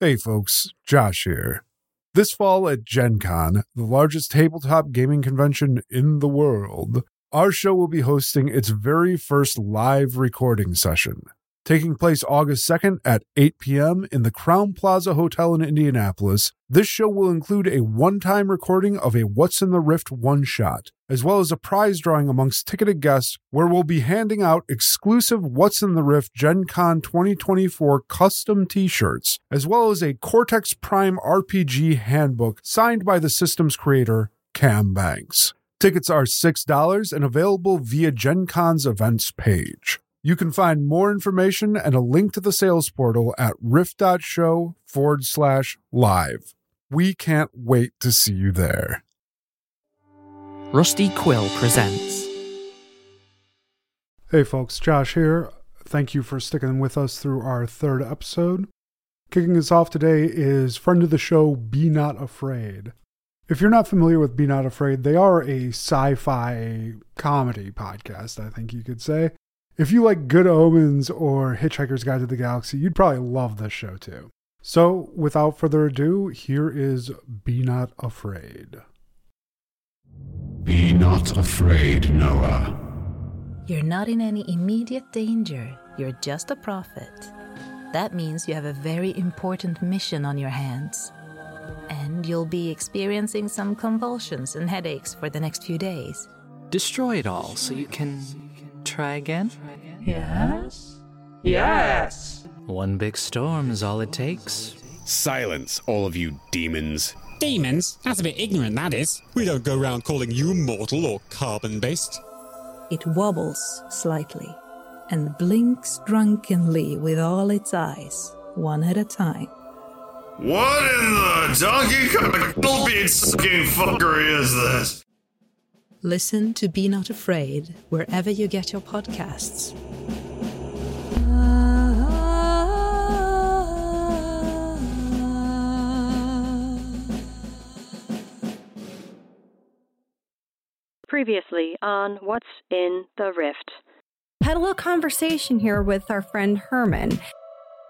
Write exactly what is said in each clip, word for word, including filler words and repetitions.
Hey folks, Josh here. This fall at Gen Con, the largest tabletop gaming convention in the world, our show will be hosting its very first live recording session, taking place August second at eight p.m. in the Crowne Plaza Hotel in Indianapolis. This show will include a one-time recording of a What's in the Rift one-shot, as well as a prize drawing amongst ticketed guests where we'll be handing out exclusive What's in the Rift Gen Con twenty twenty-four custom t-shirts, as well as a Cortex Prime R P G handbook signed by the system's creator, Cam Banks. Tickets are six dollars and available via Gen Con's events page. You can find more information and a link to the sales portal at rift.show forward slash live. We can't wait to see you there. Rusty Quill presents. Hey folks, Josh here. Thank you for sticking with us through our third episode. Kicking us off today is friend of the show, Be Not Afraid. If you're not familiar with Be Not Afraid, they are a sci-fi comedy podcast, I think you could say. If you like Good Omens or Hitchhiker's Guide to the Galaxy, you'd probably love this show too. So, without further ado, here is Be Not Afraid. Be not afraid, Noah. You're not in any immediate danger. You're just a prophet. That means you have a very important mission on your hands. And you'll be experiencing some convulsions and headaches for the next few days. Destroy it all so you can try again? Yes? Yes! One big storm is all it takes. Silence, all of you demons. Demons? That's a bit ignorant, that is. We don't go around calling you mortal or carbon-based. It wobbles slightly and blinks drunkenly with all its eyes, one at a time. What in the donkey bullbeat-sucking fuckery is this? Listen to Be Not Afraid wherever you get your podcasts. Previously on What's in the Rift. Had a little conversation here with our friend Herman.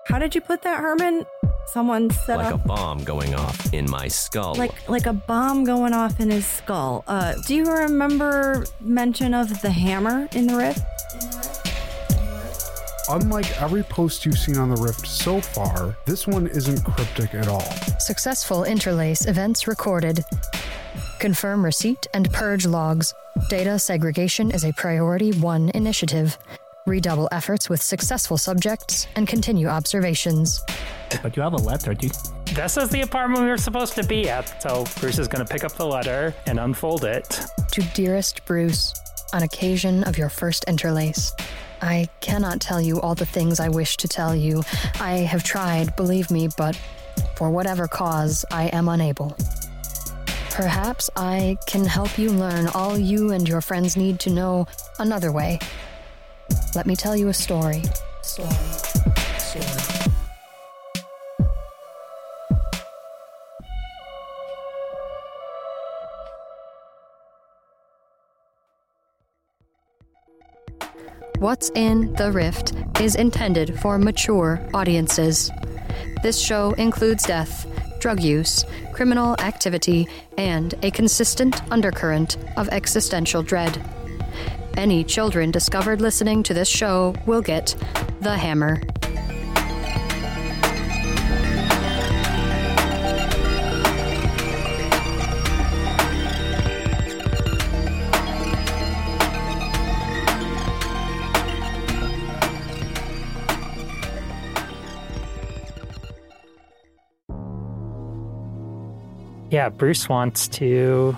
How did you put that, Herman? Someone set like up... Like a bomb going off in my skull. Like like a bomb going off in his skull. Uh, do you remember mention of the hammer in the Rift? Unlike every post you've seen on the Rift so far, this one isn't cryptic at all. Successful interlace events recorded. Confirm receipt and purge logs. Data segregation is a priority one initiative. Redouble efforts with successful subjects and continue observations. But you have a letter, dude. This is the apartment we were supposed to be at, so Bruce is going to pick up the letter and unfold it. To dearest Bruce, on occasion of your first interlace. I cannot tell you all the things I wish to tell you. I have tried, believe me, but for whatever cause, I am unable. Perhaps I can help you learn all you and your friends need to know another way. Let me tell you a story. Story. Story. What's in the Rift is intended for mature audiences. This show includes death, drug use, criminal activity, and a consistent undercurrent of existential dread. Any children discovered listening to this show will get the hammer. Yeah, Bruce wants to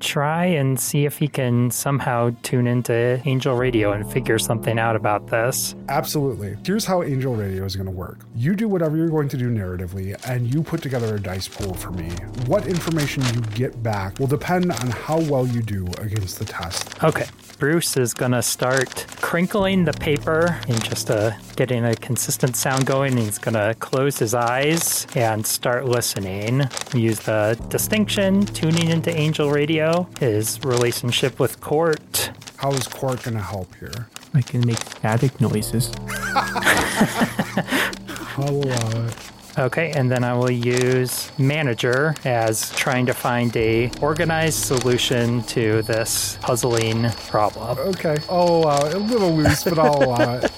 try and see if he can somehow tune into Angel Radio and figure something out about this. Absolutely. Here's how Angel Radio is going to work. You do whatever you're going to do narratively, and you put together a dice pool for me. What information you get back will depend on how well you do against the test. Okay. Bruce is going to start crinkling the paper and just uh, getting a consistent sound going. He's going to close his eyes and start listening. Use the distinction, tuning into Angel Radio, his relationship with Court. How is Court going to help here? I can make static noises. I'll allow it. Okay, and then I will use manager as trying to find a organized solution to this puzzling problem. Okay, I'll allow it. A little loose, but I'll allow it.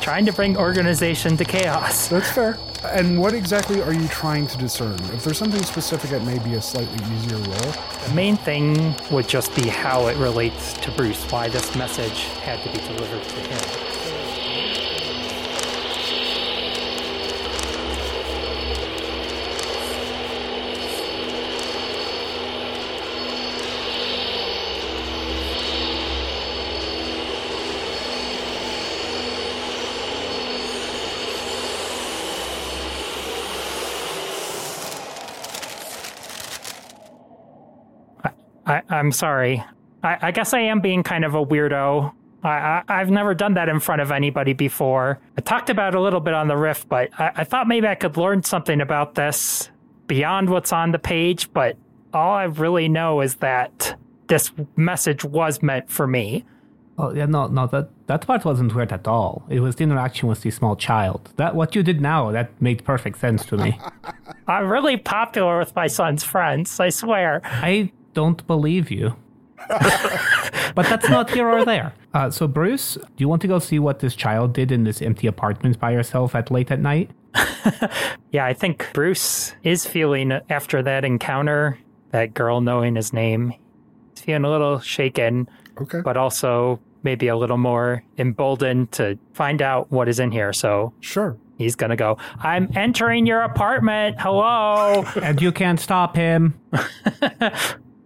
Trying to bring organization to chaos. That's fair. And what exactly are you trying to discern? If there's something specific, it may be a slightly easier roll. The main thing would just be how it relates to Bruce, why this message had to be delivered to him. I, I'm sorry. I, I guess I am being kind of a weirdo. I, I, I've never done that in front of anybody before. I talked about it a little bit on the Rift, but I, I thought maybe I could learn something about this beyond what's on the page. But all I really know is that this message was meant for me. Oh, yeah, no, no, that, that part wasn't weird at all. It was the interaction with the small child. That what you did now, that made perfect sense to me. I'm really popular with my son's friends, I swear. I... don't believe you. But that's not here or there. Uh, so, Bruce, do you want to go see what this child did in this empty apartment by herself at late at night? Yeah, I think Bruce is feeling, after that encounter, that girl knowing his name, he's feeling a little shaken, okay, but also maybe a little more emboldened to find out what is in here. So, sure. He's going to go, I'm entering your apartment. Hello. And you can't stop him.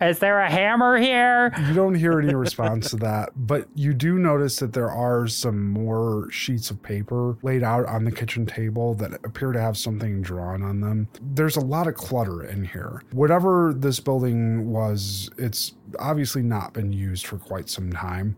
Is there a hammer here? You don't hear any response to that, but you do notice that there are some more sheets of paper laid out on the kitchen table that appear to have something drawn on them. There's a lot of clutter in here. Whatever this building was, it's obviously not been used for quite some time,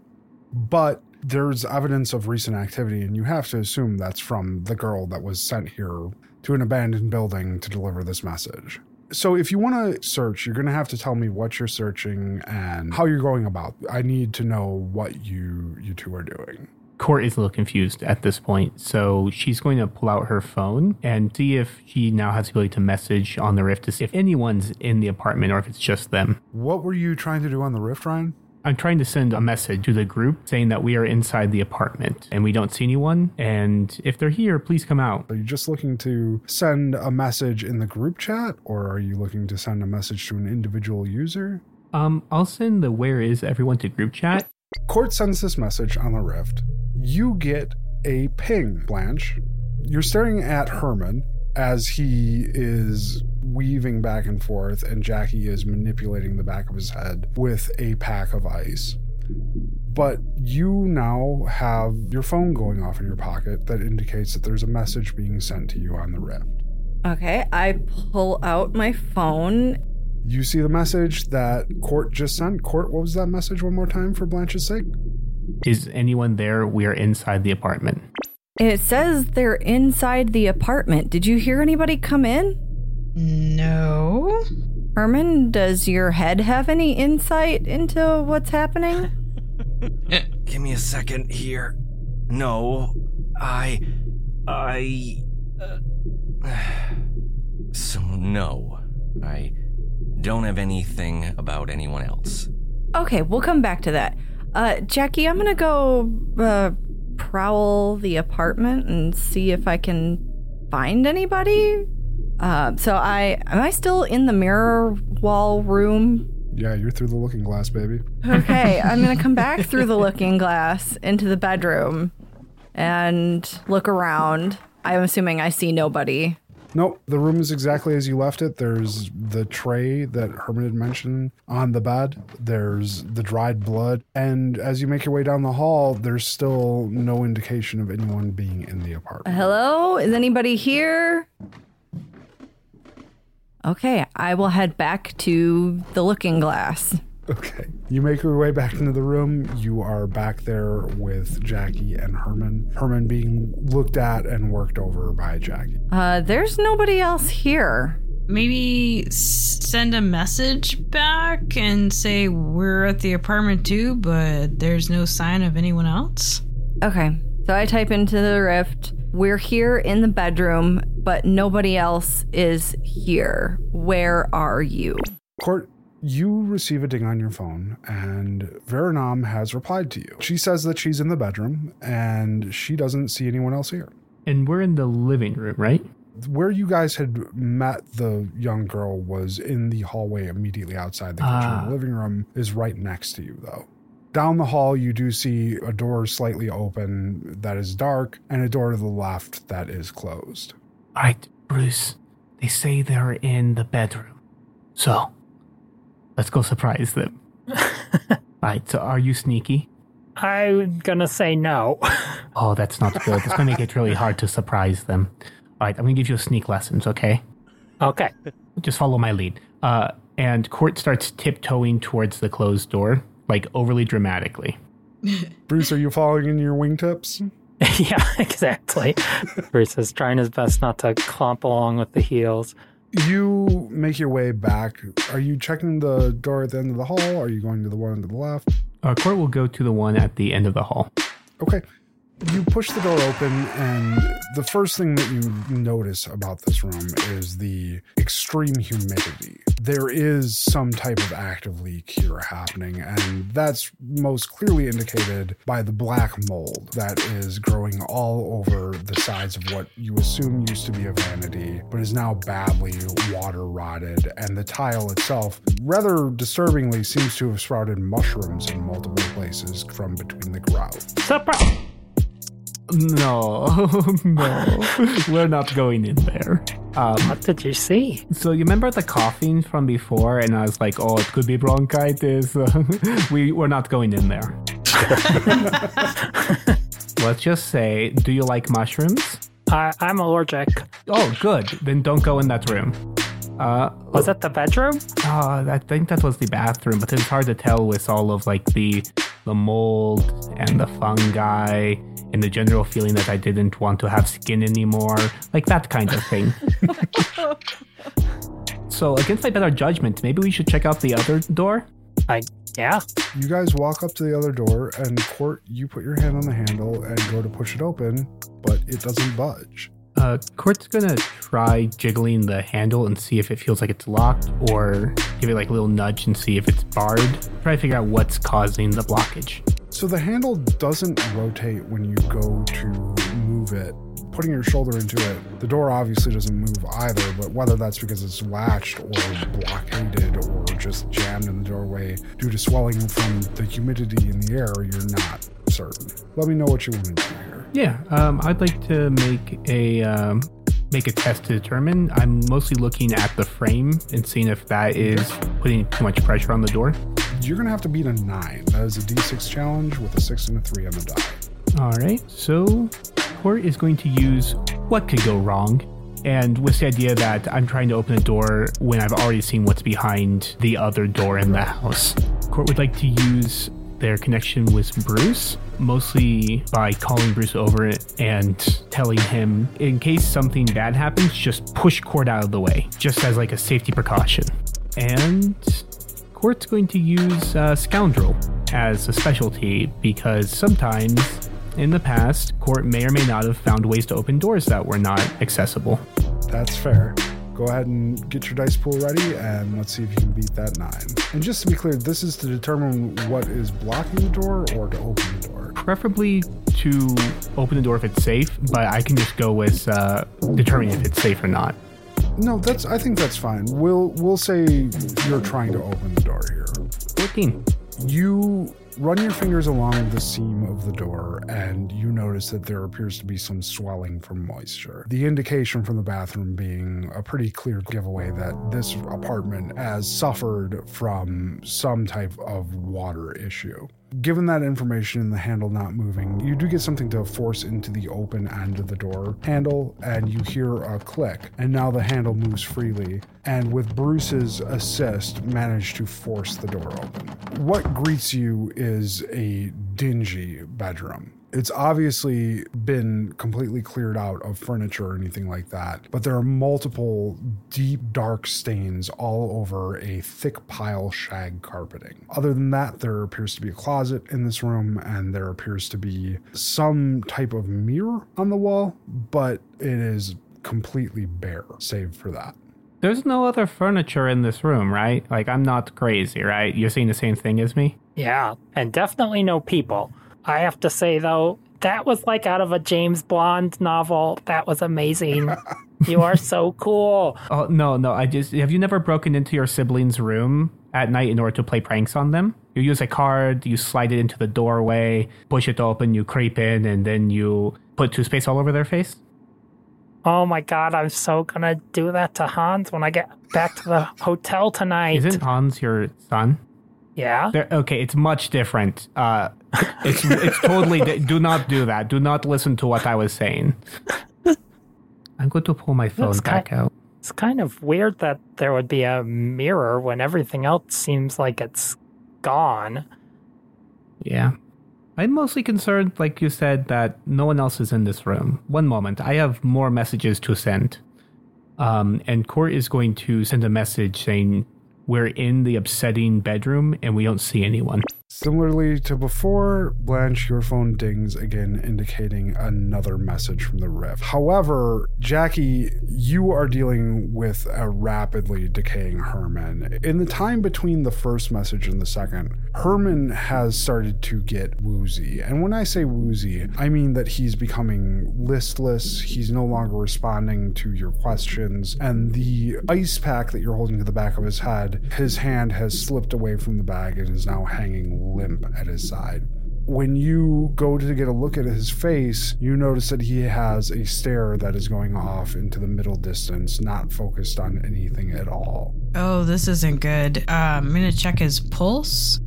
but there's evidence of recent activity, and you have to assume that's from the girl that was sent here to an abandoned building to deliver this message. So if you want to search, you're going to have to tell me what you're searching and how you're going about. I need to know what you you two are doing. Court is a little confused at this point, so she's going to pull out her phone and see if she now has the ability to message on the Rift to see if anyone's in the apartment or if it's just them. What were you trying to do on the Rift, Ryan? I'm trying to send a message to the group saying that we are inside the apartment and we don't see anyone. And if they're here, please come out. Are you just looking to send a message in the group chat, or are you looking to send a message to an individual user? Um, I'll send the where is everyone to group chat. Court sends this message on the Rift. You get a ping, Blanche. You're staring at Herman as he is weaving back and forth, and Jackie is manipulating the back of his head with a pack of ice. But you now have your phone going off in your pocket that indicates that there's a message being sent to you on the Rift. Okay, I pull out my phone. You see the message that Court just sent. Court, what was that message one more time for Blanche's sake? Is anyone there? We are inside the apartment. It says they're inside the apartment. Did you hear anybody come in? No. Herman, does your head have any insight into what's happening? Give me a second here. No, I... I... Uh, so, no. I don't have anything about anyone else. Okay, we'll come back to that. Uh, Jackie, I'm gonna go, uh... prowl the apartment and see if I can find anybody. Uh, so I am I still in the mirror wall room? Yeah, you're through the looking glass, baby. Okay, I'm gonna come back through the looking glass into the bedroom and look around. I'm assuming I see nobody. Nope, the room is exactly as you left it. There's the tray that Herman had mentioned on the bed. There's the dried blood. And as you make your way down the hall, there's still no indication of anyone being in the apartment. Hello? Is anybody here? Okay, I will head back to the looking glass. Okay. You make your way back into the room. You are back there with Jackie and Herman. Herman being looked at and worked over by Jackie. Uh, there's nobody else here. Maybe send a message back and say we're at the apartment too, but there's no sign of anyone else. Okay. So I type into the Rift, we're here in the bedroom, but nobody else is here. Where are you? Court, you receive a ding on your phone, and Veronam has replied to you. She says that she's in the bedroom, and she doesn't see anyone else here. And we're in the living room, right? Where you guys had met the young girl was in the hallway immediately outside the kitchen. Ah. The living room is right next to you, though. Down the hall, you do see a door slightly open that is dark and a door to the left that is closed. All right, Bruce, they say they're in the bedroom. So let's go surprise them. All right, so are you sneaky? I'm going to say no. Oh, that's not good. It's going to make it really hard to surprise them. All right, I'm going to give you a sneak lessons, okay? Okay. Just follow my lead. Uh, and Court starts tiptoeing towards the closed door, like overly dramatically. Bruce, are you following in your wingtips? Yeah, exactly. Bruce is trying his best not to clomp along with the heels. You make your way back. Are you checking the door at the end of the hall? Are you going to the one to the left? Uh, Court will go to the one at the end of the hall. Okay. You push the door open, and the first thing that you notice about this room is the extreme humidity. There is some type of active leak here happening, and that's most clearly indicated by the black mold that is growing all over the sides of what you assume used to be a vanity, but is now badly water-rotted, and the tile itself, rather disturbingly, seems to have sprouted mushrooms in multiple places from between the grout. Surprise! No, no, we're not going in there. Um, what did you see? So you remember the coughing from before, and I was like, oh, it could be bronchitis. we, we're not going in there. Let's just say, do you like mushrooms? I, I'm allergic. Oh, good. Then don't go in that room. Uh, was that the bedroom? Uh, I think that was the bathroom, but it's hard to tell with all of like the the mold and the fungi. And the general feeling that I didn't want to have skin anymore, like that kind of thing. So against my better judgment, maybe we should check out the other door? I, yeah. You guys walk up to the other door, and Court, you put your hand on the handle and go to push it open, but it doesn't budge. Uh, Court's gonna try jiggling the handle and see if it feels like it's locked, or give it like a little nudge and see if it's barred. Try to figure out what's causing the blockage. So the handle doesn't rotate when you go to move it. Putting your shoulder into it, the door obviously doesn't move either, but whether that's because it's latched or blockaded or just jammed in the doorway due to swelling from the humidity in the air, you're not certain. Let me know what you want to do here. Yeah, um, I'd like to make a um, make a test to determine. I'm mostly looking at the frame and seeing if that is putting too much pressure on the door. You're going to have to beat a nine. That is a D six challenge with a six and a three on the die. All right. So Court is going to use what could go wrong. And with the idea that I'm trying to open a door when I've already seen what's behind the other door in the house. Court would like to use their connection with Bruce, mostly by calling Bruce over and telling him, in case something bad happens, just push Court out of the way, just as like a safety precaution. And Court's going to use uh, Scoundrel as a specialty, because sometimes in the past, Court may or may not have found ways to open doors that were not accessible. That's fair. Go ahead and get your dice pool ready, and let's see if you can beat that nine. And just to be clear, this is to determine what is blocking the door or to open the door. Preferably to open the door if it's safe, but I can just go with uh, determining if it's safe or not. No, that's. I think that's fine. We'll we'll say you're trying to open the door here. fourteen. You run your fingers along the seam of the door, and you notice that there appears to be some swelling from moisture. The indication from the bathroom being a pretty clear giveaway that this apartment has suffered from some type of water issue. Given that information and the handle not moving, you do get something to force into the open end of the door handle, and you hear a click, and now the handle moves freely, and with Bruce's assist, manage to force the door open. What greets you is a dingy bedroom. It's obviously been completely cleared out of furniture or anything like that, but there are multiple deep, dark stains all over a thick pile shag carpeting. Other than that, there appears to be a closet in this room, and there appears to be some type of mirror on the wall, but it is completely bare, save for that. There's no other furniture in this room, right? Like, I'm not crazy, right? You're seeing the same thing as me? Yeah, and definitely no people. I have to say, though, that was like out of a James Bond novel. That was amazing. You are so cool. Oh, no, no. I just have you never broken into your sibling's room at night in order to play pranks on them? You use a card, you slide it into the doorway, push it open, you creep in, and then you put toothpaste all over their face? Oh, my God. I'm so going to do that to Hans when I get back to the hotel tonight. Isn't Hans your son? Yeah. They're, okay, it's much different. Uh, it's it's totally... Di- do not do that. Do not listen to what I was saying. I'm going to pull my phone it's back kind, out. It's kind of weird that there would be a mirror when everything else seems like it's gone. Yeah. I'm mostly concerned, like you said, that no one else is in this room. One moment. I have more messages to send. Um, and Court is going to send a message saying... We're in the upsetting bedroom, and we don't see anyone. Similarly to before, Blanche, your phone dings again, indicating another message from the rift. However, Jackie, you are dealing with a rapidly decaying Herman. In the time between the first message and the second, Herman has started to get woozy. And when I say woozy, I mean that he's becoming listless. He's no longer responding to your questions. And the ice pack that you're holding to the back of his head, his hand has slipped away from the bag and is now hanging limp at his side. When you go to get a look at his face, you notice that he has a stare that is going off into the middle distance, not focused on anything at all. Oh, this isn't good. Uh, I'm gonna check his pulse.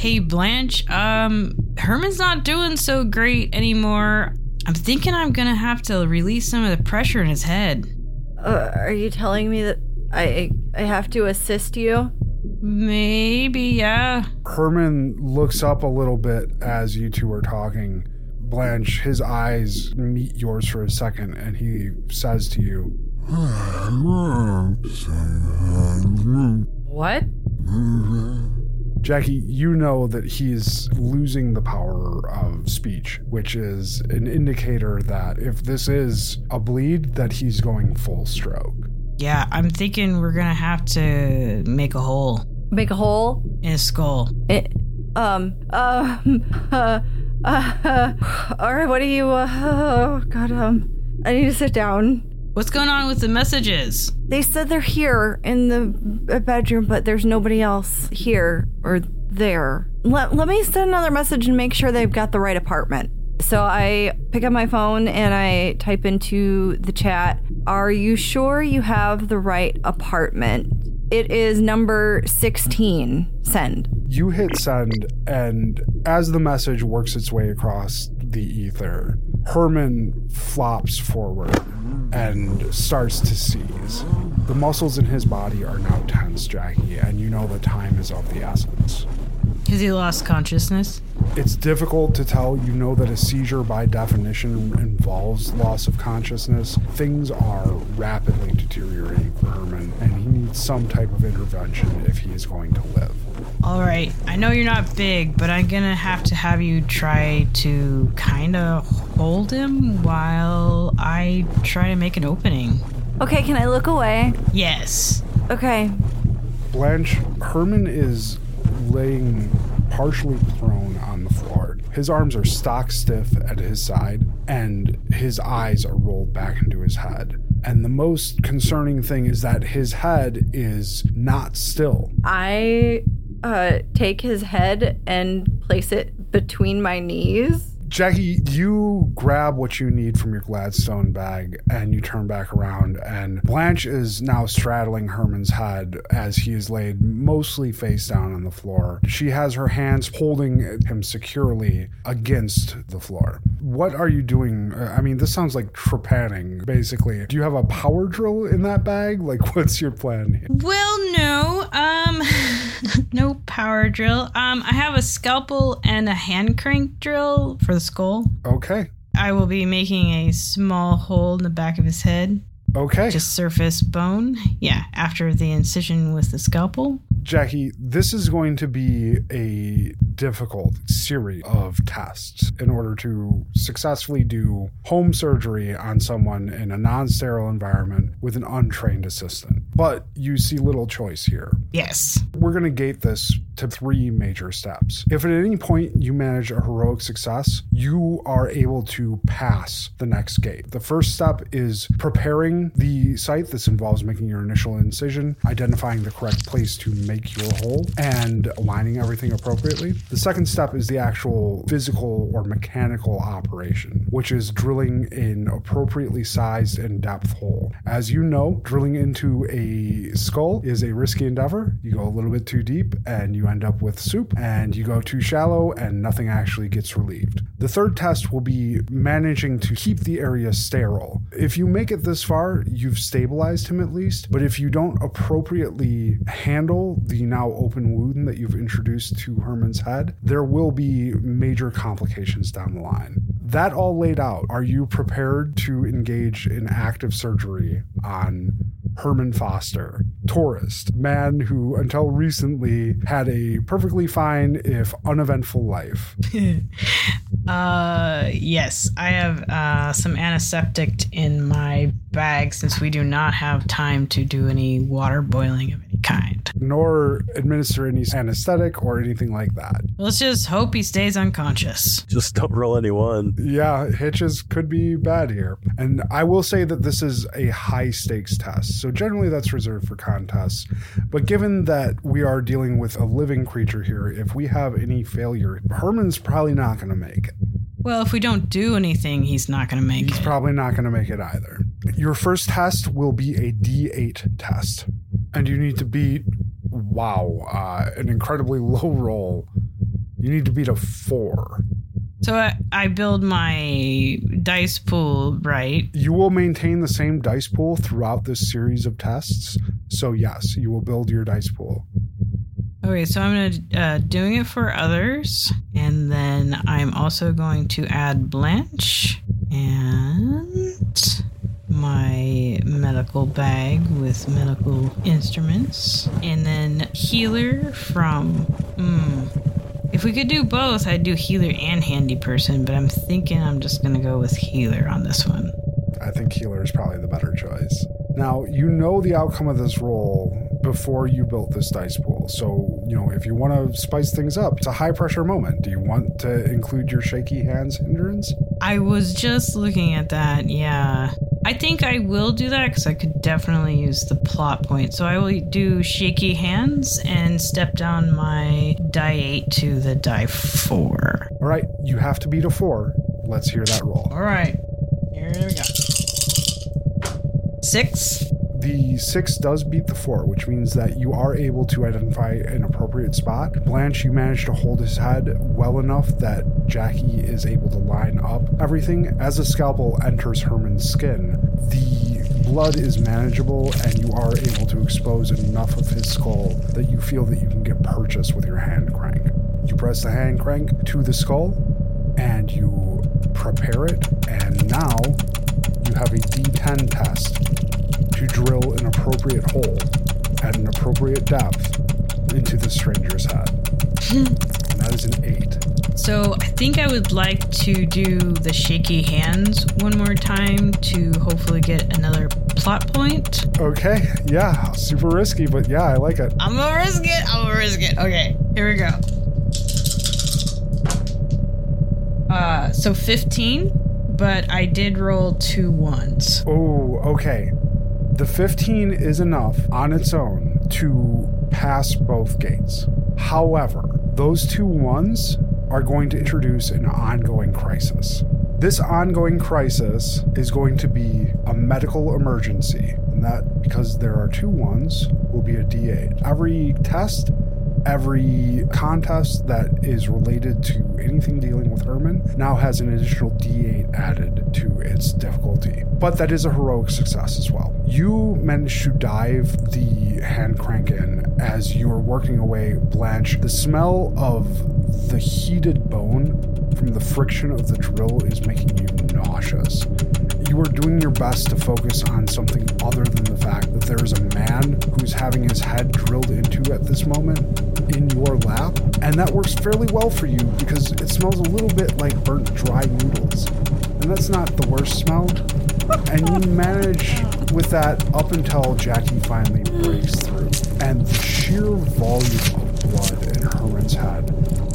Hey, Blanche, um, Herman's not doing so great anymore. I'm thinking I'm gonna have to release some of the pressure in his head. Uh, are you telling me that I I have to assist you? Maybe, yeah. Herman looks up a little bit as you two are talking. Blanche, his eyes meet yours for a second, and he says to you, What? Jackie, you know that he's losing the power of speech, which is an indicator that if this is a bleed, that he's going full stroke. Yeah, I'm thinking we're gonna have to make a hole. Make a hole? In his skull. It, um, uh, uh, uh, uh, all right, what are you, uh, oh, God, um, I need to sit down. What's going on with the messages? They said they're here in the bedroom, but there's nobody else here or there. Let, let me send another message and make sure they've got the right apartment. So I pick up my phone and I type into the chat, are you sure you have the right apartment? It is number sixteen. Send. You hit send, and as the message works its way across the ether, Herman flops forward and starts to seize. The muscles in his body are now tense, Jackie, and you know the time is of the essence. Has he lost consciousness? It's difficult to tell. You know that a seizure by definition involves loss of consciousness. Things are rapidly deteriorating for Herman, and he needs some type of intervention if he is going to live. All right, I know you're not big, but I'm gonna have to have you try to kind of hold him while I try to make an opening. Okay, can I look away? Yes. Okay. Blanche, Herman is laying partially prone on the floor. His arms are stock stiff at his side, and his eyes are rolled back into his head. And the most concerning thing is that his head is not still. I uh, take his head and place it between my knees. Jackie, you grab what you need from your Gladstone bag and you turn back around, and Blanche is now straddling Herman's head as he is laid mostly face down on the floor. She has her hands holding him securely against the floor. What are you doing? I mean, this sounds like trepanning, basically. Do you have a power drill in that bag? Like, what's your plan? Well, no. Um, no power drill. Um, I have a scalpel and a hand crank drill for the skull. Okay. I will be making a small hole in the back of his head. Okay. Just surface bone. Yeah, after the incision with the scalpel. Jackie, this is going to be a difficult series of tests in order to successfully do home surgery on someone in a non-sterile environment with an untrained assistant. But you see little choice here. Yes. We're going to gate this to three major steps. If at any point you manage a heroic success, you are able to pass the next gate. The first step is preparing the site. This involves making your initial incision, identifying the correct place to make your hole, and aligning everything appropriately. The second step is the actual physical or mechanical operation, which is drilling an appropriately sized and depth hole. As you know, drilling into a skull is a risky endeavor. You go a little bit too deep and you end up with soup, and you go too shallow and nothing actually gets relieved. The third test will be managing to keep the area sterile. If you make it this far, you've stabilized him at least, but if you don't appropriately handle the now open wound that you've introduced to Herman's head, there will be major complications down the line. That all laid out, are you prepared to engage in active surgery on Herman Foster, tourist, man who until recently had a perfectly fine, if uneventful, life? uh, yes, I have uh, some antiseptic in my bag since we do not have time to do any water boiling of any kind. Nor administer any anesthetic or anything like that. Let's just hope he stays unconscious. Just don't roll any one. Yeah, hitches could be bad here. And I will say that this is a high stakes test, so generally that's reserved for contests. But given that we are dealing with a living creature here, if we have any failure, Herman's probably not going to make it. Well, if we don't do anything, he's not going to make it. He's probably not going to make it either. Your first test will be a D eight test, and you need to beat, wow, uh, an incredibly low roll. You need to beat a four. So I, I build my dice pool, right? You will maintain the same dice pool throughout this series of tests. So yes, you will build your dice pool. Okay, so I'm gonna uh, doing it for others, and then I'm also going to add Blanche and my medical bag with medical instruments, and then healer from. Mm, if we could do both, I'd do healer and handy person, but I'm thinking I'm just gonna go with healer on this one. I think healer is probably the better choice. Now, you know the outcome of this roll before you built this dice pool. So, you know, if you want to spice things up, it's a high pressure moment. Do you want to include your shaky hands hindrance? I was just looking at that, yeah. I think I will do that because I could definitely use the plot point. So I will do shaky hands and step down my die eight to the die four. All right, you have to beat a four. Let's hear that roll. All right, here we go. Six. The six does beat the four, which means that you are able to identify an appropriate spot. Blanche, you managed to hold his head well enough that Jackie is able to line up everything. As a scalpel enters Herman's skin, the blood is manageable, and you are able to expose enough of his skull that you feel that you can get purchase with your hand crank. You press the hand crank to the skull, and you prepare it, and now you have a D ten test to drill an appropriate hole at an appropriate depth into the stranger's head. And that is an eight. So I think I would like to do the shaky hands one more time to hopefully get another plot point. Okay, yeah, super risky, but yeah, I like it. I'm gonna risk it, I'm gonna risk it. Okay, here we go. Uh, so fifteen, but I did roll two ones. Oh, okay. The fifteen is enough on its own to pass both gates. However, those two ones are going to introduce an ongoing crisis. This ongoing crisis is going to be a medical emergency, and that, because there are two ones, will be a D eight. Every test Every contest that is related to anything dealing with Herman now has an additional D eight added to its difficulty. But that is a heroic success as well. You managed to dive the hand crank in as you were working away, Blanche. The smell of the heated bone from the friction of the drill is making you nauseous. You are doing your best to focus on something other than the fact that there is a man who's having his head drilled into at this moment in your lap, and that works fairly well for you because it smells a little bit like burnt dry noodles, and that's not the worst smell, and you manage with that up until Jackie finally breaks through, and the sheer volume of blood in Herman's head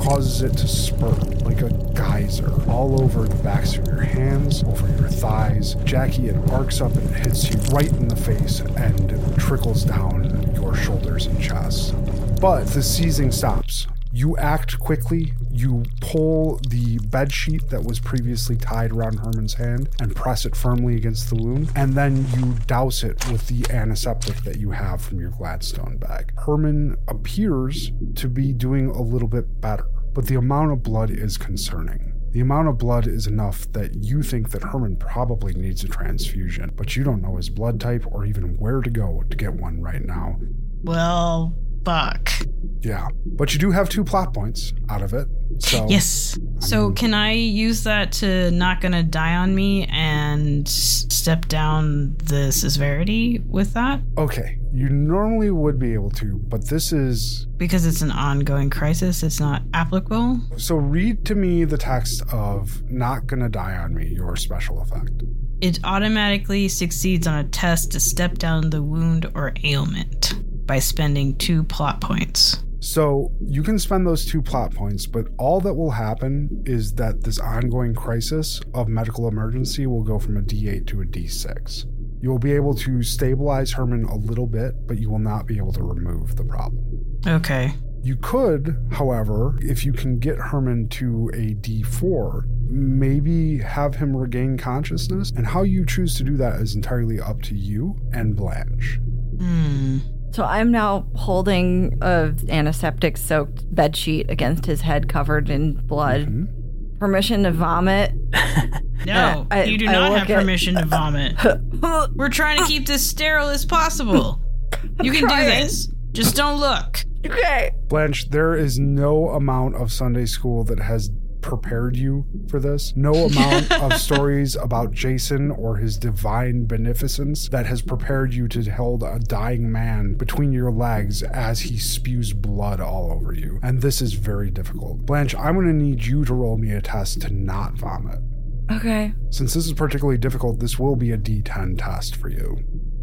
causes it to spurt like a geyser all over the backs of your hands, over your thighs. Jackie, it arcs up and hits you right in the face and trickles down your shoulders and chest. But the seizing stops. You act quickly. You pull the bed sheet that was previously tied around Herman's hand and press it firmly against the wound, and then you douse it with the antiseptic that you have from your Gladstone bag. Herman appears to be doing a little bit better, but the amount of blood is concerning. The amount of blood is enough that you think that Herman probably needs a transfusion, but you don't know his blood type or even where to go to get one right now. Well, fuck. Yeah, but you do have two plot points out of it. So yes. I so mean, can I use that to Not Gonna Die on Me and step down the severity with that? Okay, you normally would be able to, but this is... Because it's an ongoing crisis, it's not applicable? So read to me the text of Not Gonna Die on Me, your special effect. It automatically succeeds on a test to step down the wound or ailment by spending two plot points. So you can spend those two plot points, but all that will happen is that this ongoing crisis of medical emergency will go from a D eight to a D six. You will be able to stabilize Herman a little bit, but you will not be able to remove the problem. Okay. You could, however, if you can get Herman to a D four, maybe have him regain consciousness, and how you choose to do that is entirely up to you and Blanche. Hmm. So I'm now holding an antiseptic-soaked bedsheet against his head covered in blood. Mm-hmm. Permission to vomit? No, I, you do I, not I have permission at, to vomit. We're trying to keep this sterile as possible. You can do this. Just don't look. Okay. Blanche, there is no amount of Sunday school that has prepared you for this. No amount of stories about Jason or his divine beneficence that has prepared you to hold a dying man between your legs as he spews blood all over you. And this is very difficult. Blanche, I'm going to need you to roll me a test to not vomit. Okay. Since this is particularly difficult, this will be a D ten test for you.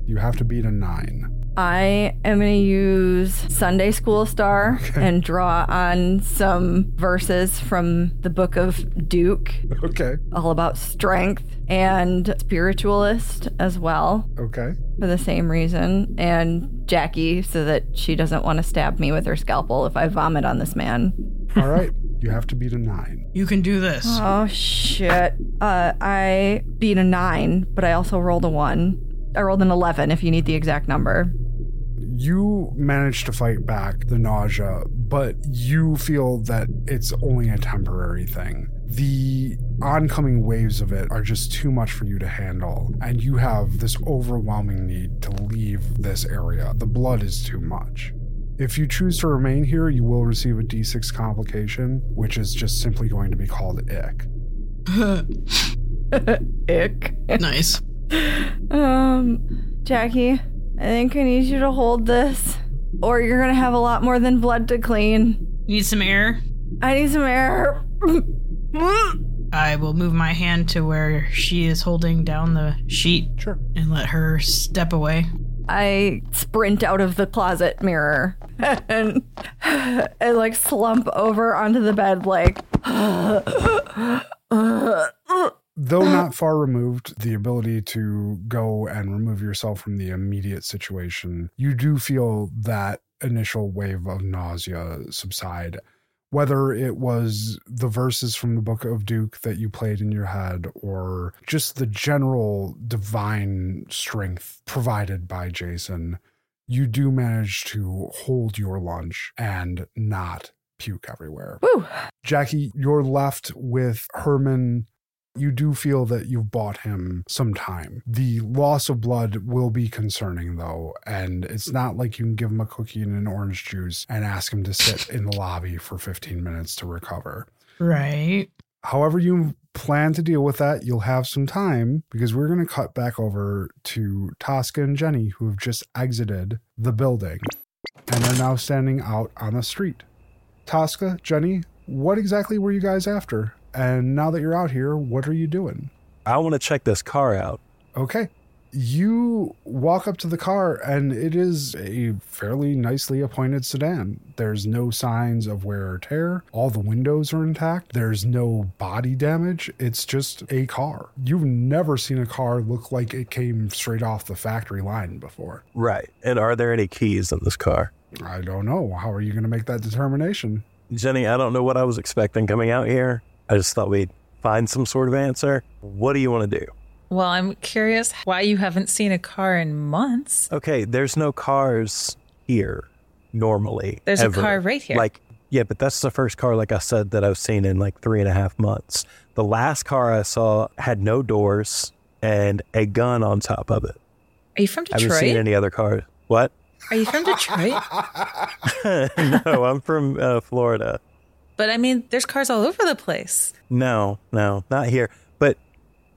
You have to beat a nine. I am going to use Sunday School Star okay. and draw on some verses from the Book of Duke. Okay. All about strength and spiritualist as well. Okay. For the same reason. And Jackie, so that she doesn't want to stab me with her scalpel if I vomit on this man. All right. You have to beat a nine. You can do this. Oh, shit. Uh, I beat a nine, but I also rolled a one. I rolled an eleven if you need the exact number. You managed to fight back the nausea, but you feel that it's only a temporary thing. The oncoming waves of it are just too much for you to handle, and you have this overwhelming need to leave this area. The blood is too much. If you choose to remain here, you will receive a D six complication, which is just simply going to be called ick. Ick. Nice. Um, Jackie, I think I need you to hold this, or you're gonna have a lot more than blood to clean. Need some air? I need some air. I will move my hand to where she is holding down the sheet. Sure. And let her step away. I sprint out of the closet mirror and, and like slump over onto the bed like... Though not far removed, the ability to go and remove yourself from the immediate situation, you do feel that initial wave of nausea subside. Whether it was the verses from the Book of Duke that you played in your head or just the general divine strength provided by Jason, you do manage to hold your lunch and not puke everywhere. Woo. Jackie, you're left with Herman. You do feel that you've bought him some time. The loss of blood will be concerning, though, and it's not like you can give him a cookie and an orange juice and ask him to sit in the lobby for fifteen minutes to recover. Right. However you plan to deal with that, you'll have some time, because we're going to cut back over to Toska and Jenny, who have just exited the building and are now standing out on the street. Toska, Jenny, what exactly were you guys after? And now that you're out here, what are you doing? I want to check this car out. Okay. You walk up to the car, and it is a fairly nicely appointed sedan. There's no signs of wear or tear. All the windows are intact. There's no body damage. It's just a car. You've never seen a car look like it came straight off the factory line before. Right. And are there any keys in this car? I don't know. How are you going to make that determination? Jenny, I don't know what I was expecting coming out here. I just thought we'd find some sort of answer. What do you want to do? Well, I'm curious why you haven't seen a car in months. Okay, there's no cars here normally. There's ever. A car right here. Like, yeah, but that's the first car, like I said, that I've seen in like three and a half months. The last car I saw had no doors and a gun on top of it. Are you from Detroit? I haven't seen any other cars. What? Are you from Detroit? No, I'm from uh, Florida. But I mean, there's cars all over the place. No, no, not here. But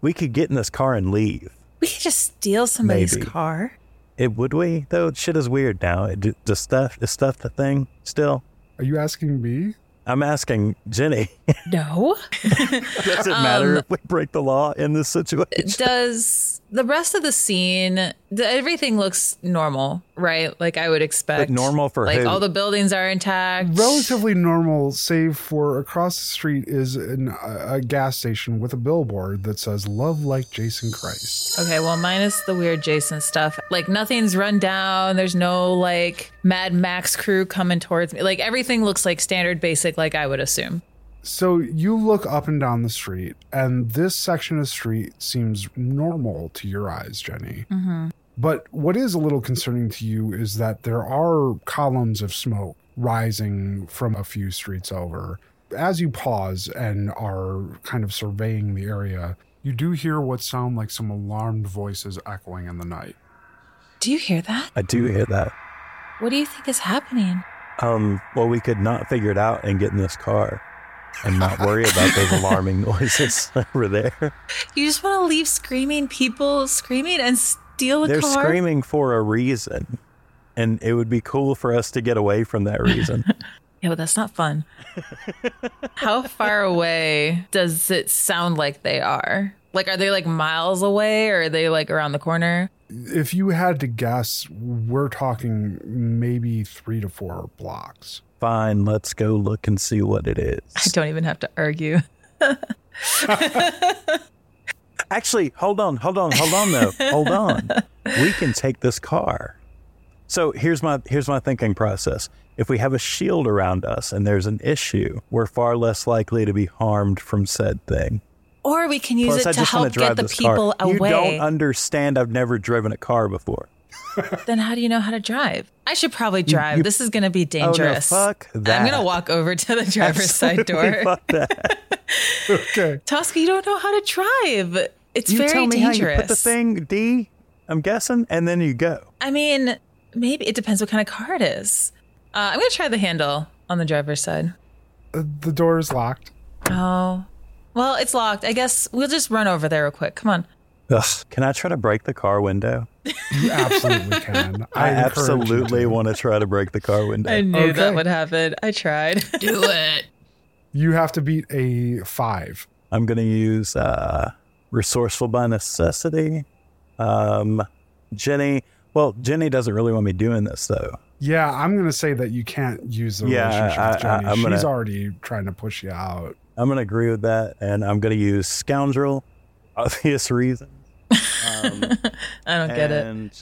we could get in this car and leave. We could just steal somebody's Maybe. car. It would we? Though shit is weird now. It, the stuff, is stuff the thing still? Are you asking me? I'm asking Jenny. No. Does it matter um, if we break the law in this situation? Does the rest of the scene, the, everything looks normal, right? Like I would expect. But normal for Like who? All the buildings are intact. Relatively normal, save for across the street is an, a gas station with a billboard that says, "Love like Jason Christ." Okay, well, minus the weird Jason stuff. Like nothing's run down. There's no like Mad Max crew coming towards me. Like everything looks like standard basic. Like I would assume. So you look up and down the street, and this section of street seems normal to your eyes, Jenny. Mm-hmm. But what is a little concerning to you is that there are columns of smoke rising from a few streets over. As you pause and are kind of surveying the area, you do hear what sound like some alarmed voices echoing in the night. Do you hear that? I do hear that. What do you think is happening? Um, well, we could not figure it out and get in this car and not worry about those alarming noises over there. You just want to leave screaming people screaming and steal a They're car? They're screaming for a reason, and it would be cool for us to get away from that reason. Yeah, but that's not fun. How far away does it sound like they are? Like, are they like miles away, or are they like around the corner? If you had to guess, we're talking maybe three to four blocks. Fine, let's go look and see what it is. I don't even have to argue. Actually, hold on, hold on, hold on, though. Hold on. We can take this car. So here's my here's my thinking process. If we have a shield around us and there's an issue, we're far less likely to be harmed from said thing. Or we can use Plus, it to help get the people car. away. You don't understand. I've never driven a car before. Then how do you know how to drive? I should probably drive. You, you, this is going to be dangerous. Oh, no, fuck that. I'm going to walk over to the driver's Absolutely side door. Fuck that. Okay. Toska, you don't know how to drive. It's you very tell me dangerous. How you put the thing D, I'm guessing, and then you go. I mean, maybe it depends what kind of car it is. Uh, I'm going to try the handle on the driver's side. Uh, the door is locked. Oh. Well, it's locked. I guess we'll just run over there real quick. Come on. Ugh, can I try to break the car window? You absolutely can. I, I absolutely want to try to break the car window. I knew okay. that would happen. I tried. Do it. You have to beat a five. I'm going to use uh, resourceful by necessity. Um, Jenny. Well, Jenny doesn't really want me doing this, though. Yeah, I'm going to say that you can't use the yeah, relationship I, with Jenny. I, I, She's gonna, already trying to push you out. I'm going to agree with that, and I'm going to use scoundrel, obvious reasons. Um, I don't get it. And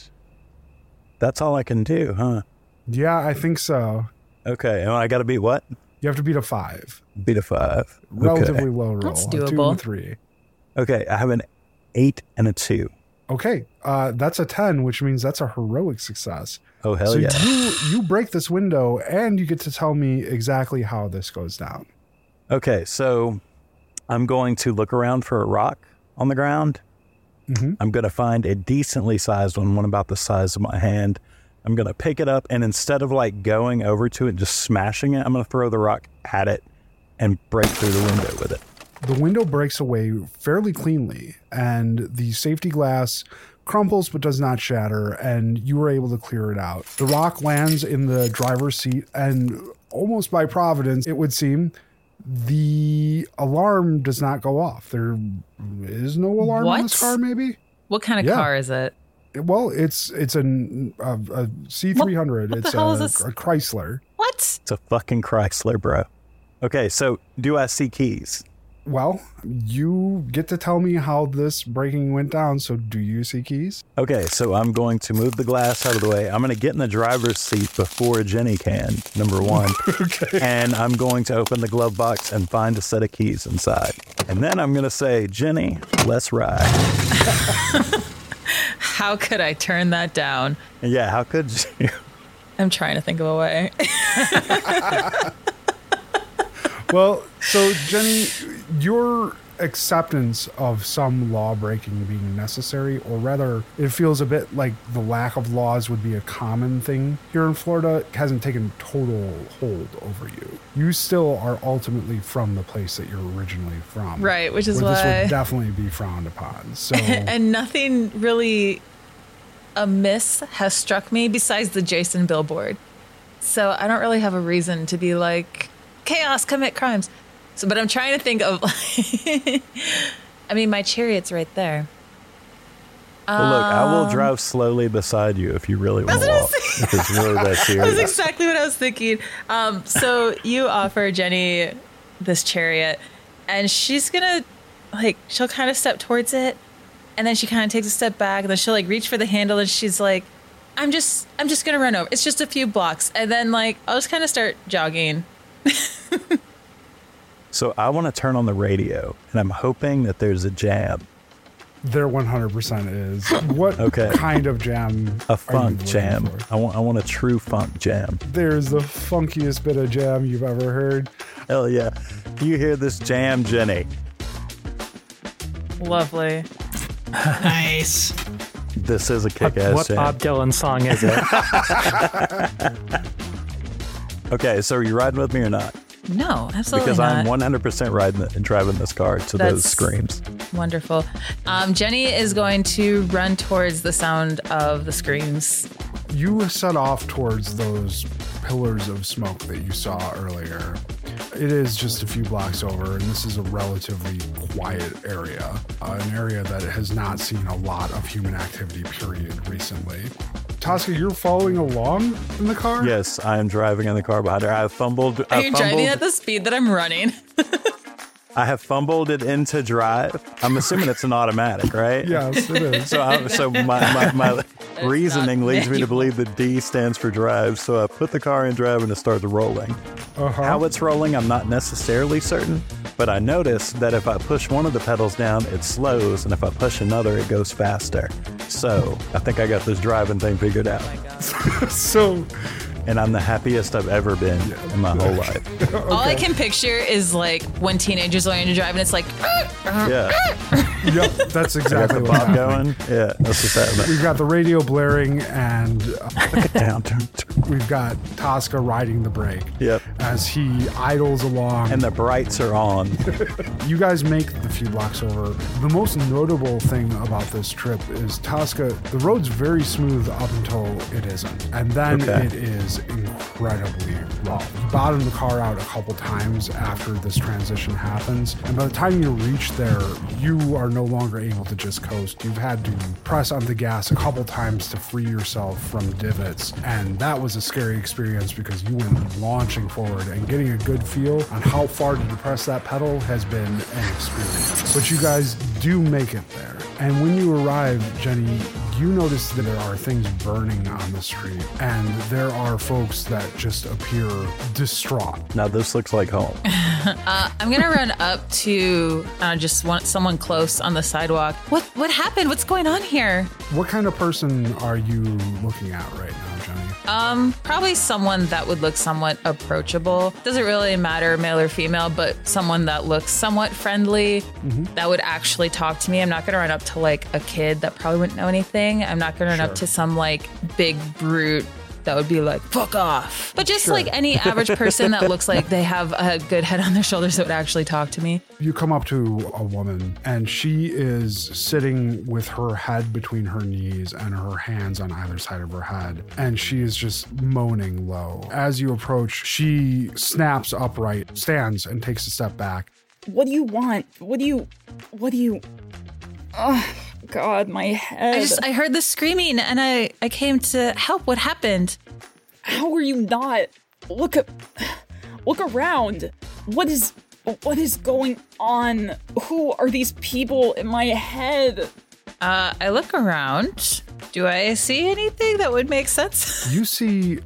that's all I can do, huh? Yeah, I think so. Okay, and I got to beat what? You have to beat a five. Beat a five. Relatively okay. low roll. That's doable. Two and three. Okay, I have an eight and a two. Okay, uh, that's a ten, which means that's a heroic success. Oh, hell so yeah. You, you break this window, and you get to tell me exactly how this goes down. Okay, so I'm going to look around for a rock on the ground. Mm-hmm. I'm going to find a decently sized one, one about the size of my hand. I'm going to pick it up, and instead of, like, going over to it and just smashing it, I'm going to throw the rock at it and break through the window with it. The window breaks away fairly cleanly, and the safety glass crumples but does not shatter, and you were able to clear it out. The rock lands in the driver's seat, and almost by providence, it would seem, the alarm does not go off. There is no alarm what? in this car, maybe? What kind of yeah. car is it? Well, it's it's an, a, a C three hundred. What, what it's the hell a, is this? a Chrysler. What? It's a fucking Chrysler, bro. Okay, so do I see keys? Well, you get to tell me how this breaking went down, so do you see keys? Okay, so I'm going to move the glass out of the way. I'm going to get in the driver's seat before Jenny can, number one. Okay. And I'm going to open the glove box and find a set of keys inside. And then I'm going to say, Jenny, let's ride. How could I turn that down? Yeah, how could you? I'm trying to think of a way. Well, so, Jenny, your acceptance of some law breaking being necessary, or rather, it feels a bit like the lack of laws would be a common thing here in Florida, hasn't taken total hold over you. You still are ultimately from the place that you're originally from. Right, which is why... This would definitely be frowned upon. So, and nothing really amiss has struck me besides the Jason billboard. So I don't really have a reason to be like... chaos, commit crimes. So, but I'm trying to think of, I mean, my chariot's right there. Well, um, look, I will drive slowly beside you if you really want to walk. It's really that serious. That's exactly what I was thinking. Um, so you offer Jenny this chariot, and she's going to, like, she'll kind of step towards it, and then she kind of takes a step back, and then she'll, like, reach for the handle, and she's like, I'm just, I'm just going to run over. It's just a few blocks. And then, like, I'll just kind of start jogging. So I want to turn on the radio, and I'm hoping that there's a jam. There one hundred percent is. What okay. kind of jam? A funk jam. I want I want a true funk jam. There's the funkiest bit of jam you've ever heard. Hell yeah. You hear this jam, Jenny? Lovely. Nice. This is a kick-ass what jam. What Bob Dylan song is it? Okay, so are you riding with me or not? No, absolutely because not. Because I'm one hundred percent riding the, and driving this car to That's those screams. Wonderful. Um, Jenny is going to run towards the sound of the screams. You set off towards those pillars of smoke that you saw earlier. It is just a few blocks over, and this is a relatively quiet area, uh, an area that has not seen a lot of human activity, period, recently. Toska, you're following along in the car? Yes, I am driving in the car behind her. I have fumbled. Are I you fumbled, driving at the speed that I'm running? I have fumbled it into drive. I'm assuming it's an automatic, right? Yes, it is. So, I, so my, my, my reasoning leads me to believe that D stands for drive. So I put the car in drive and it starts rolling. Uh-huh. How it's rolling, I'm not necessarily certain. But I noticed that if I push one of the pedals down, it slows, and if I push another, it goes faster. So I think I got this driving thing figured out. Oh so, and I'm the happiest I've ever been yeah. in my whole life. Okay. All I can picture is like when teenagers learn to drive, and it's like, yeah, yep, that's exactly the pop going. Yeah, that's what's happening. We've got the radio blaring, and uh, down, turn, turn. We've got Toska riding the brake. Yep, as he idles along, and the brights are on. You guys make the few blocks over. The most notable thing about this trip is Toska, the road's very smooth up until it isn't. And then okay. it is incredibly rough. You bottom the car out a couple times after this transition happens. And by the time you reach there, you are no longer able to just coast. You've had to press on the gas a couple times to free yourself from divots. And that was a scary experience because you went launching forward and getting a good feel on how far to depress that pedal has been an experience. But you guys do make it there. And when you arrive, Jenny, you notice that there are things burning on the street, and there are folks that just appear distraught. Now this looks like home. uh, I'm going to run up to uh, just want someone close on the sidewalk. What what happened? What's going on here? What kind of person are you looking at right now, Jenny? Um, probably someone that would look somewhat approachable. Doesn't really matter male or female, but someone that looks somewhat friendly, mm-hmm. that would actually talk to me. I'm not going to run up to like a kid that probably wouldn't know anything. I'm not going to run sure. up to some like big brute that would be like, fuck off. But just sure. like any average person that looks like they have a good head on their shoulders that would actually talk to me. You come up to a woman and she is sitting with her head between her knees and her hands on either side of her head. And she is just moaning low. As you approach, she snaps upright, stands and takes a step back. What do you want? What do you, what do you, ugh. God, my head. I just, I heard the screaming and I, I came to help. What happened? How are you not? Look, look around. What is, what is going on? Who are these people in my head? Uh, I look around. Do I see anything that would make sense? You see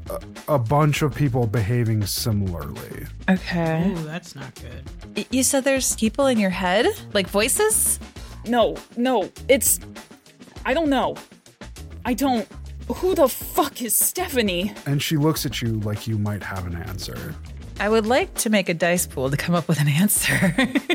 a, a bunch of people behaving similarly. Okay. Ooh, that's not good. You said there's people in your head? Like voices? No, no, it's, I don't know. I don't, who the fuck is Stephanie? And she looks at you like you might have an answer. I would like to make a dice pool to come up with an answer.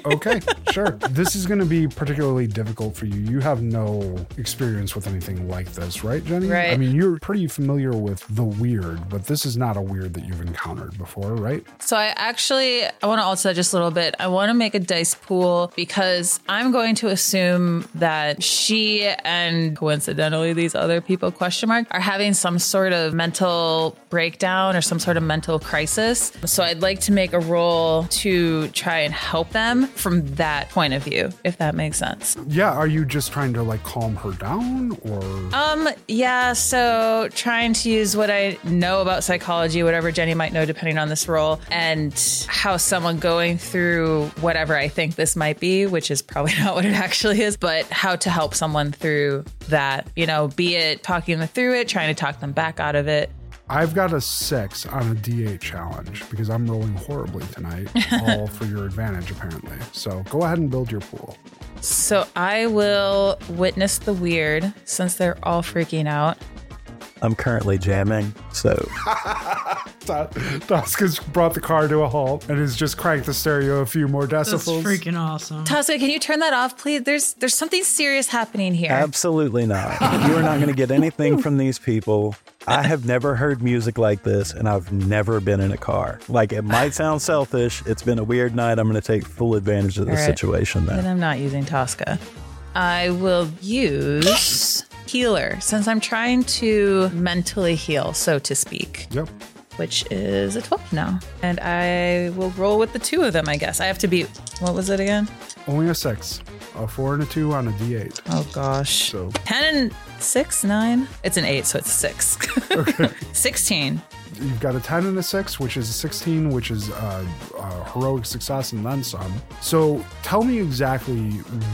Okay, sure. This is going to be particularly difficult for you. You have no experience with anything like this, right, Jenny? Right. I mean, you're pretty familiar with the weird, but this is not a weird that you've encountered before, right? So I actually, I want to alter that just a little bit. I want to make a dice pool because I'm going to assume that she and coincidentally these other people, question mark, are having some sort of mental breakdown or some sort of mental crisis. So I I'd like to make a roll to try and help them from that point of view, if that makes sense. Yeah. Are you just trying to like calm her down or? Um. Yeah. So trying to use what I know about psychology, whatever Jenny might know, depending on this role and how someone going through whatever I think this might be, which is probably not what it actually is, but how to help someone through that, you know, be it talking them through it, trying to talk them back out of it. I've got a six on a D eight challenge because I'm rolling horribly tonight, all for your advantage, apparently. So go ahead and build your pool. So I will witness the weird since they're all freaking out. I'm currently jamming, so. Toska's brought the car to a halt and has just cranked the stereo a few more decibels. That's freaking awesome. Toska, can you turn that off, please? There's there's something serious happening here. Absolutely not. You are not going to get anything from these people. I have never heard music like this, and I've never been in a car. Like, it might sound selfish. It's been a weird night. I'm going to take full advantage of the right. situation there. Then I'm not using Toska. I will use Healer, since I'm trying to mentally heal, so to speak. Yep. Which is a twelve now. And I will roll with the two of them, I guess. I have to beat, what was it again? Only a six. A four and a two on a D eight. Oh, gosh. So ten and six, nine. It's an eight, so it's six. Okay. sixteen. You've got a ten and a six, which is a sixteen, which is a, a heroic success and then some. So tell me exactly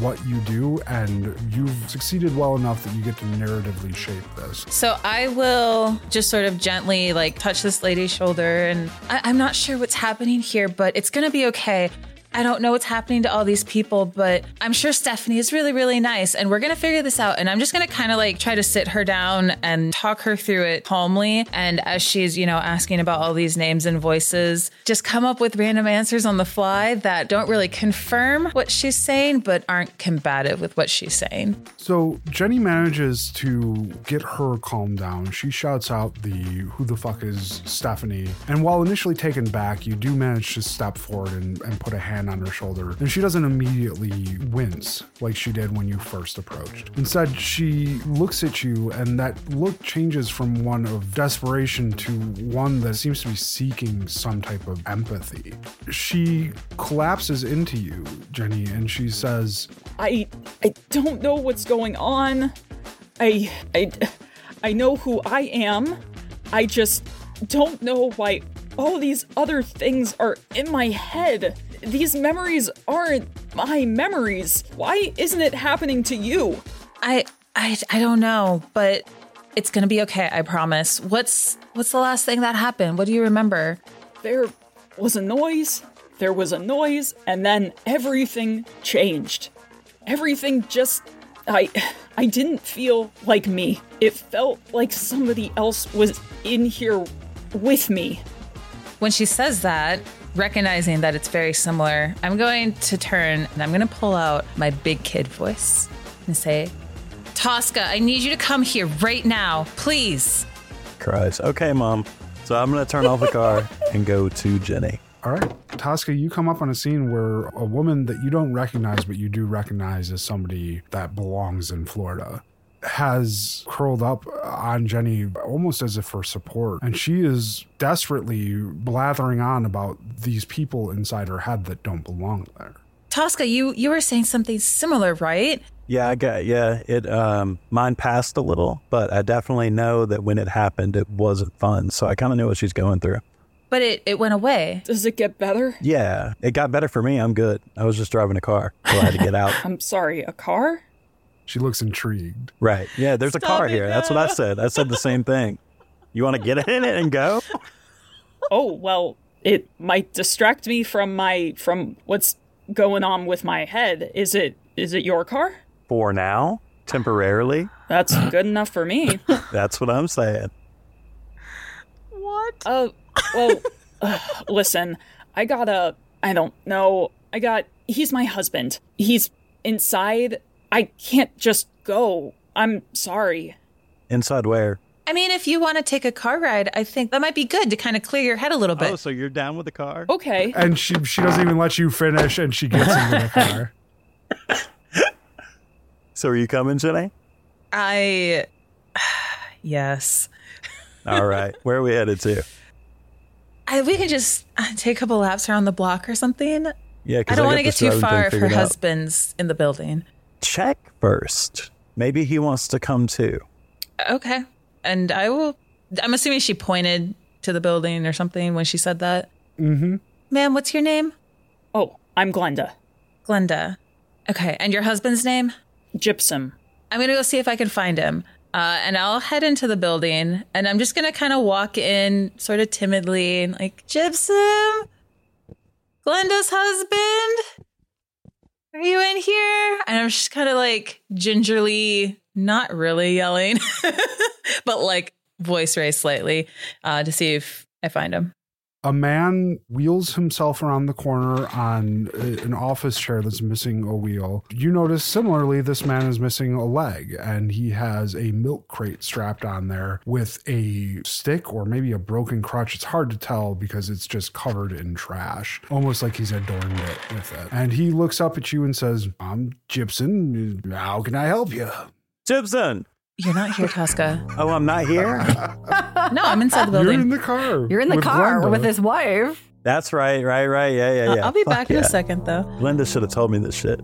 what you do, and you've succeeded well enough that you get to narratively shape this. So I will just sort of gently like touch this lady's shoulder, and I- I'm not sure what's happening here, but it's going to be okay. I don't know what's happening to all these people, but I'm sure Stephanie is really, really nice. And we're going to figure this out. And I'm just going to kind of like try to sit her down and talk her through it calmly. And as she's, you know, asking about all these names and voices, just come up with random answers on the fly that don't really confirm what she's saying, but aren't combative with what she's saying. So Jenny manages to get her calmed down. She shouts out the who the fuck is Stephanie. And while initially taken back, you do manage to step forward and, and put a hand on her shoulder, and she doesn't immediately wince like she did when you first approached. Instead, she looks at you, and that look changes from one of desperation to one that seems to be seeking some type of empathy. She collapses into you, Jenny, and she says, I I don't know what's going on. I I I know who I am. I just don't know why all these other things are in my head. These memories aren't my memories. Why isn't it happening to you? I I, I don't know, but it's going to be okay. I promise. What's what's the last thing that happened? What do you remember? There was a noise. There was a noise. And then everything changed. Everything just... I I didn't feel like me. It felt like somebody else was in here with me. When she says that, recognizing that it's very similar, I'm going to turn and I'm going to pull out my big kid voice and say, Toska, I need you to come here right now, please. Christ. Okay, Mom. So I'm going to turn off the car and go to Jenny. All right, Toska, you come up on a scene where a woman that you don't recognize, but you do recognize as somebody that belongs in Florida, has curled up on Jenny almost as if for support. And she is desperately blathering on about these people inside her head that don't belong there. Toska, you, you were saying something similar, right? Yeah, I got yeah. It um, mine passed a little, but I definitely know that when it happened, it wasn't fun. So I kind of knew what she's going through. But it, it went away. Does it get better? Yeah, it got better for me. I'm good. I was just driving a car. So I had to get out. I'm sorry, a car? She looks intrigued. Right. Yeah, there's Stop a car here. Now. That's what I said. I said the same thing. You want to get in it and go? Oh, well, it might distract me from my from what's going on with my head. Is it is it your car? For now, temporarily. That's good enough for me. That's what I'm saying. What? Uh Well, uh, listen, I got a, I don't know, I got, he's my husband. He's inside. I can't just go. I'm sorry. Inside where? I mean, if you want to take a car ride, I think that might be good to kind of clear your head a little bit. Oh, so you're down with the car? Okay. And she she doesn't even let you finish, and she gets into the car. So are you coming, Jenny? I, yes. All right. Where are we headed to? I, we could just take a couple laps around the block or something. Yeah, I don't want to get too far if her husband's in the building. Check first. Maybe he wants to come too. Okay. And I will. I'm assuming she pointed to the building or something when she said that. Mm-hmm. Ma'am, what's your name? Oh, I'm Glenda. Glenda. Okay. And your husband's name? Gypsum. I'm going to go see if I can find him. Uh, and I'll head into the building, and I'm just going to kind of walk in sort of timidly and like, Gypsum, Glenda's husband, are you in here? And I'm just kind of like gingerly, not really yelling, but like voice raised slightly uh, to see if I find him. A man wheels himself around the corner on an office chair that's missing a wheel. You notice similarly, this man is missing a leg, and he has a milk crate strapped on there with a stick or maybe a broken crutch. It's hard to tell because it's just covered in trash, almost like he's adorned it with it. And he looks up at you and says, I'm Gypsum. How can I help you? Gypsum. You're not here, Toska. Oh, I'm not here? No, I'm inside the building. You're in the car. You're in the with car Glenda. With his wife. That's right, right, right. Yeah, yeah, yeah. Uh, I'll be Fuck back yeah. in a second, though. Glenda should have told me this shit.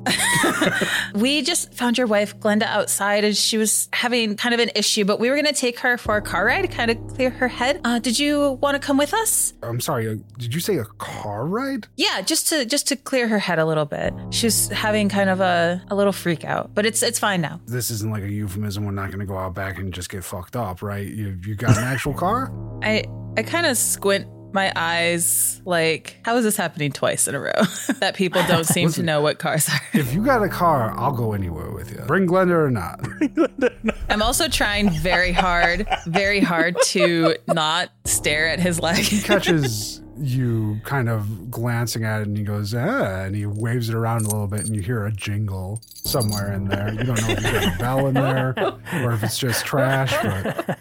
We just found your wife, Glenda, outside, and she was having kind of an issue, but we were going to take her for a car ride to kind of clear her head. Uh, did you want to come with us? I'm sorry. Did you say a car ride? Yeah, just to just to clear her head a little bit. She's having kind of a, a little freak out, but it's it's fine now. This isn't like a euphemism. We're not going to go out back and just get fucked up, right? You you got an actual car? I I kind of squint. My eyes, like, how is this happening twice in a row? That people don't seem Listen, to know what cars are. If you got a car, I'll go anywhere with you. Bring Glenda or not. I'm also trying very hard, very hard to not stare at his leg. He catches you kind of glancing at it, and he goes, ah, and he waves it around a little bit, and you hear a jingle somewhere in there. You don't know if there's a bell in there or if it's just trash. But...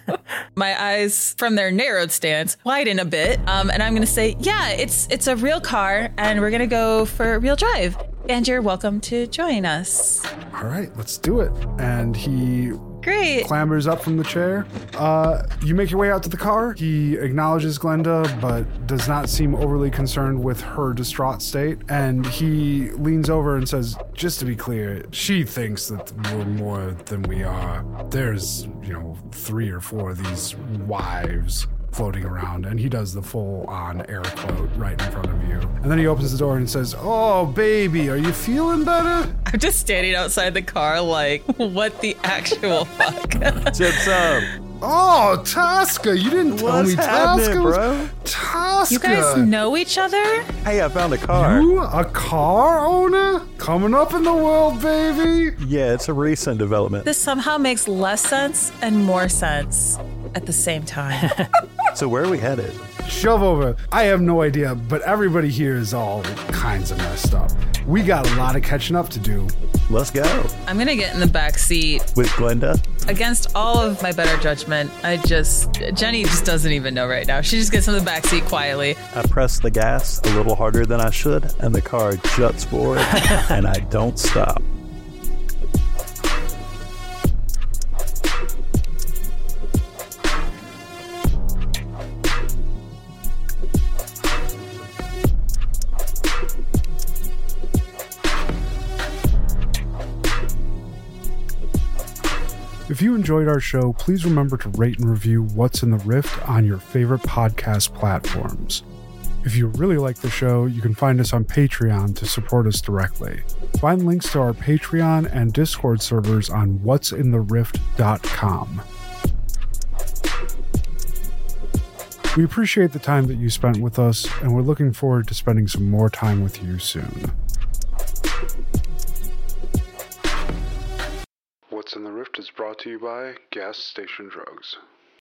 My eyes from their narrowed stance widen a bit, um, and I'm going to say, yeah, it's it's a real car, and we're going to go for a real drive, and you're welcome to join us. All right, let's do it. And he... Great. Clambers up from the chair. Uh, you make your way out to the car. He acknowledges Glenda, but does not seem overly concerned with her distraught state. And he leans over and says, just to be clear, she thinks that we're more than we are. There's, you know, three or four of these wives. floating around, and he does the full-on air quote right in front of you. And then he opens the door and says, "Oh, baby, are you feeling better?" I'm just standing outside the car like, what the actual fuck? Chips up. Oh, Toska, you didn't tell What's me Toska, bro. Toska. You guys know each other? Hey, I found a car. You a car owner? Coming up in the world, baby. Yeah, it's a recent development. This somehow makes less sense and more sense at the same time. So where are we headed? Shove over. I have no idea, but everybody here is all kinds of messed up. We got a lot of catching up to do. Let's go. I'm going to get in the back seat. With Glenda? Against all of my better judgment, I just... Jenny just doesn't even know right now. She just gets in the back seat quietly. I press the gas a little harder than I should, and the car juts forward, and I don't stop. If you enjoyed our show, please remember to rate and review What's in the Rift on your favorite podcast platforms. If you really like the show, you can find us on Patreon to support us directly. Find links to our Patreon and Discord servers on whats in the rift dot com. We appreciate the time that you spent with us, and we're looking forward to spending some more time with you soon. What's in the Rift is brought to you by Gas Station Drugs.